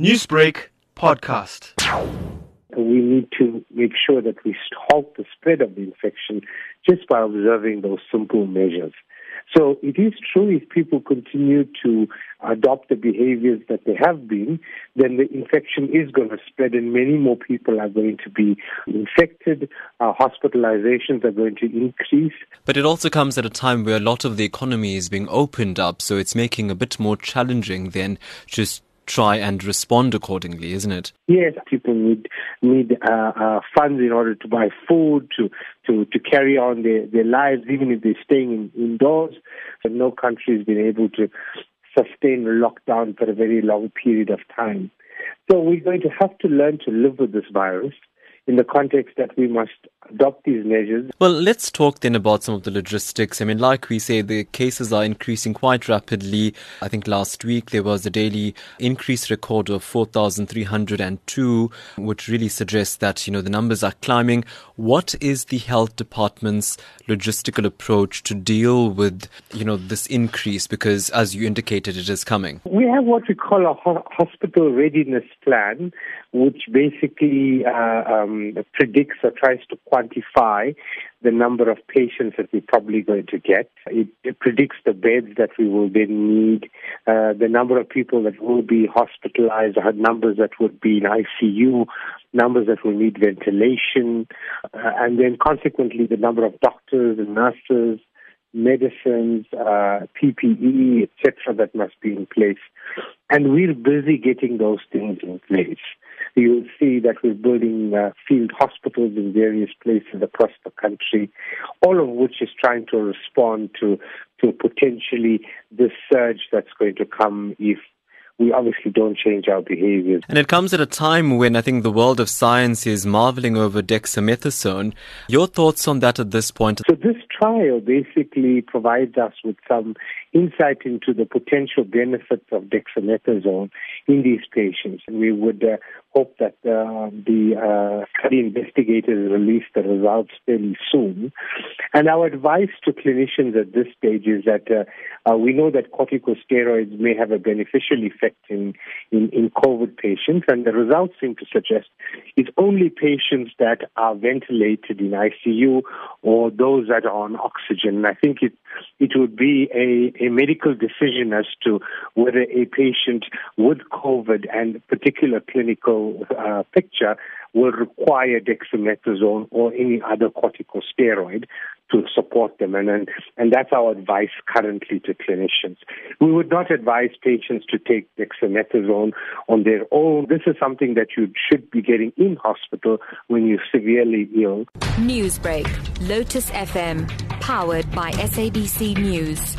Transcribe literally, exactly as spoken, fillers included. Newsbreak podcast. We need to make sure that we halt the spread of the infection just by observing those simple measures. So it is true, if people continue to adopt the behaviors that they have been, then the infection is going to spread and many more people are going to be infected. Our hospitalizations are going to increase. But it also comes at a time where a lot of the economy is being opened up, so it's making a bit more challenging then just try and respond accordingly, isn't it? Yes, people need need uh, uh, funds in order to buy food, to to, to carry on their, their lives, even if they're staying in, indoors. So no country has been able to sustain lockdown for a very long period of time. So we're going to have to learn to live with this virus in the context that we must adopt these measures. Well, let's talk then about some of the logistics. I mean, like we say, the cases are increasing quite rapidly. I think last week there was a daily increase record of four thousand three hundred two, which really suggests that, you know, the numbers are climbing. What is the health department's logistical approach to deal with, you know, this increase? Because as you indicated, it is coming. We have what we call a ho- hospital readiness plan, which basically uh, um, predicts or tries to quantify the number of patients that we're probably going to get. It, it predicts the beds that we will then need, uh, the number of people that will be hospitalized, or numbers that would be in I C U, numbers that will need ventilation, uh, and then consequently the number of doctors and nurses, medicines, uh, P P E, et cetera, that must be in place. And we're busy getting those things in place. You'll see that we're building uh, field hospitals in various places across the country, all of which is trying to respond to, to potentially this surge that's going to come if we obviously don't change our behaviors. And it comes at a time when I think the world of science is marveling over dexamethasone. Your thoughts on that at this point? So this trial basically provides us with some insight into the potential benefits of dexamethasone in these patients. And we would uh, hope that uh, the uh, study investigators release the results fairly soon. And our advice to clinicians at this stage is that uh, uh, we know that corticosteroids may have a beneficial effect In, in, in COVID patients, and the results seem to suggest it's only patients that are ventilated in I C U or those that are on oxygen. And I think it it would be a, a medical decision as to whether a patient with COVID and particular clinical uh, picture will require dexamethasone or any other corticosteroid to support them. And, and and that's our advice currently to clinicians. We would not advise patients to take dexamethasone on their own. This is something that you should be getting in hospital when you're severely ill. Newsbreak, Lotus F M, powered by S A B C News.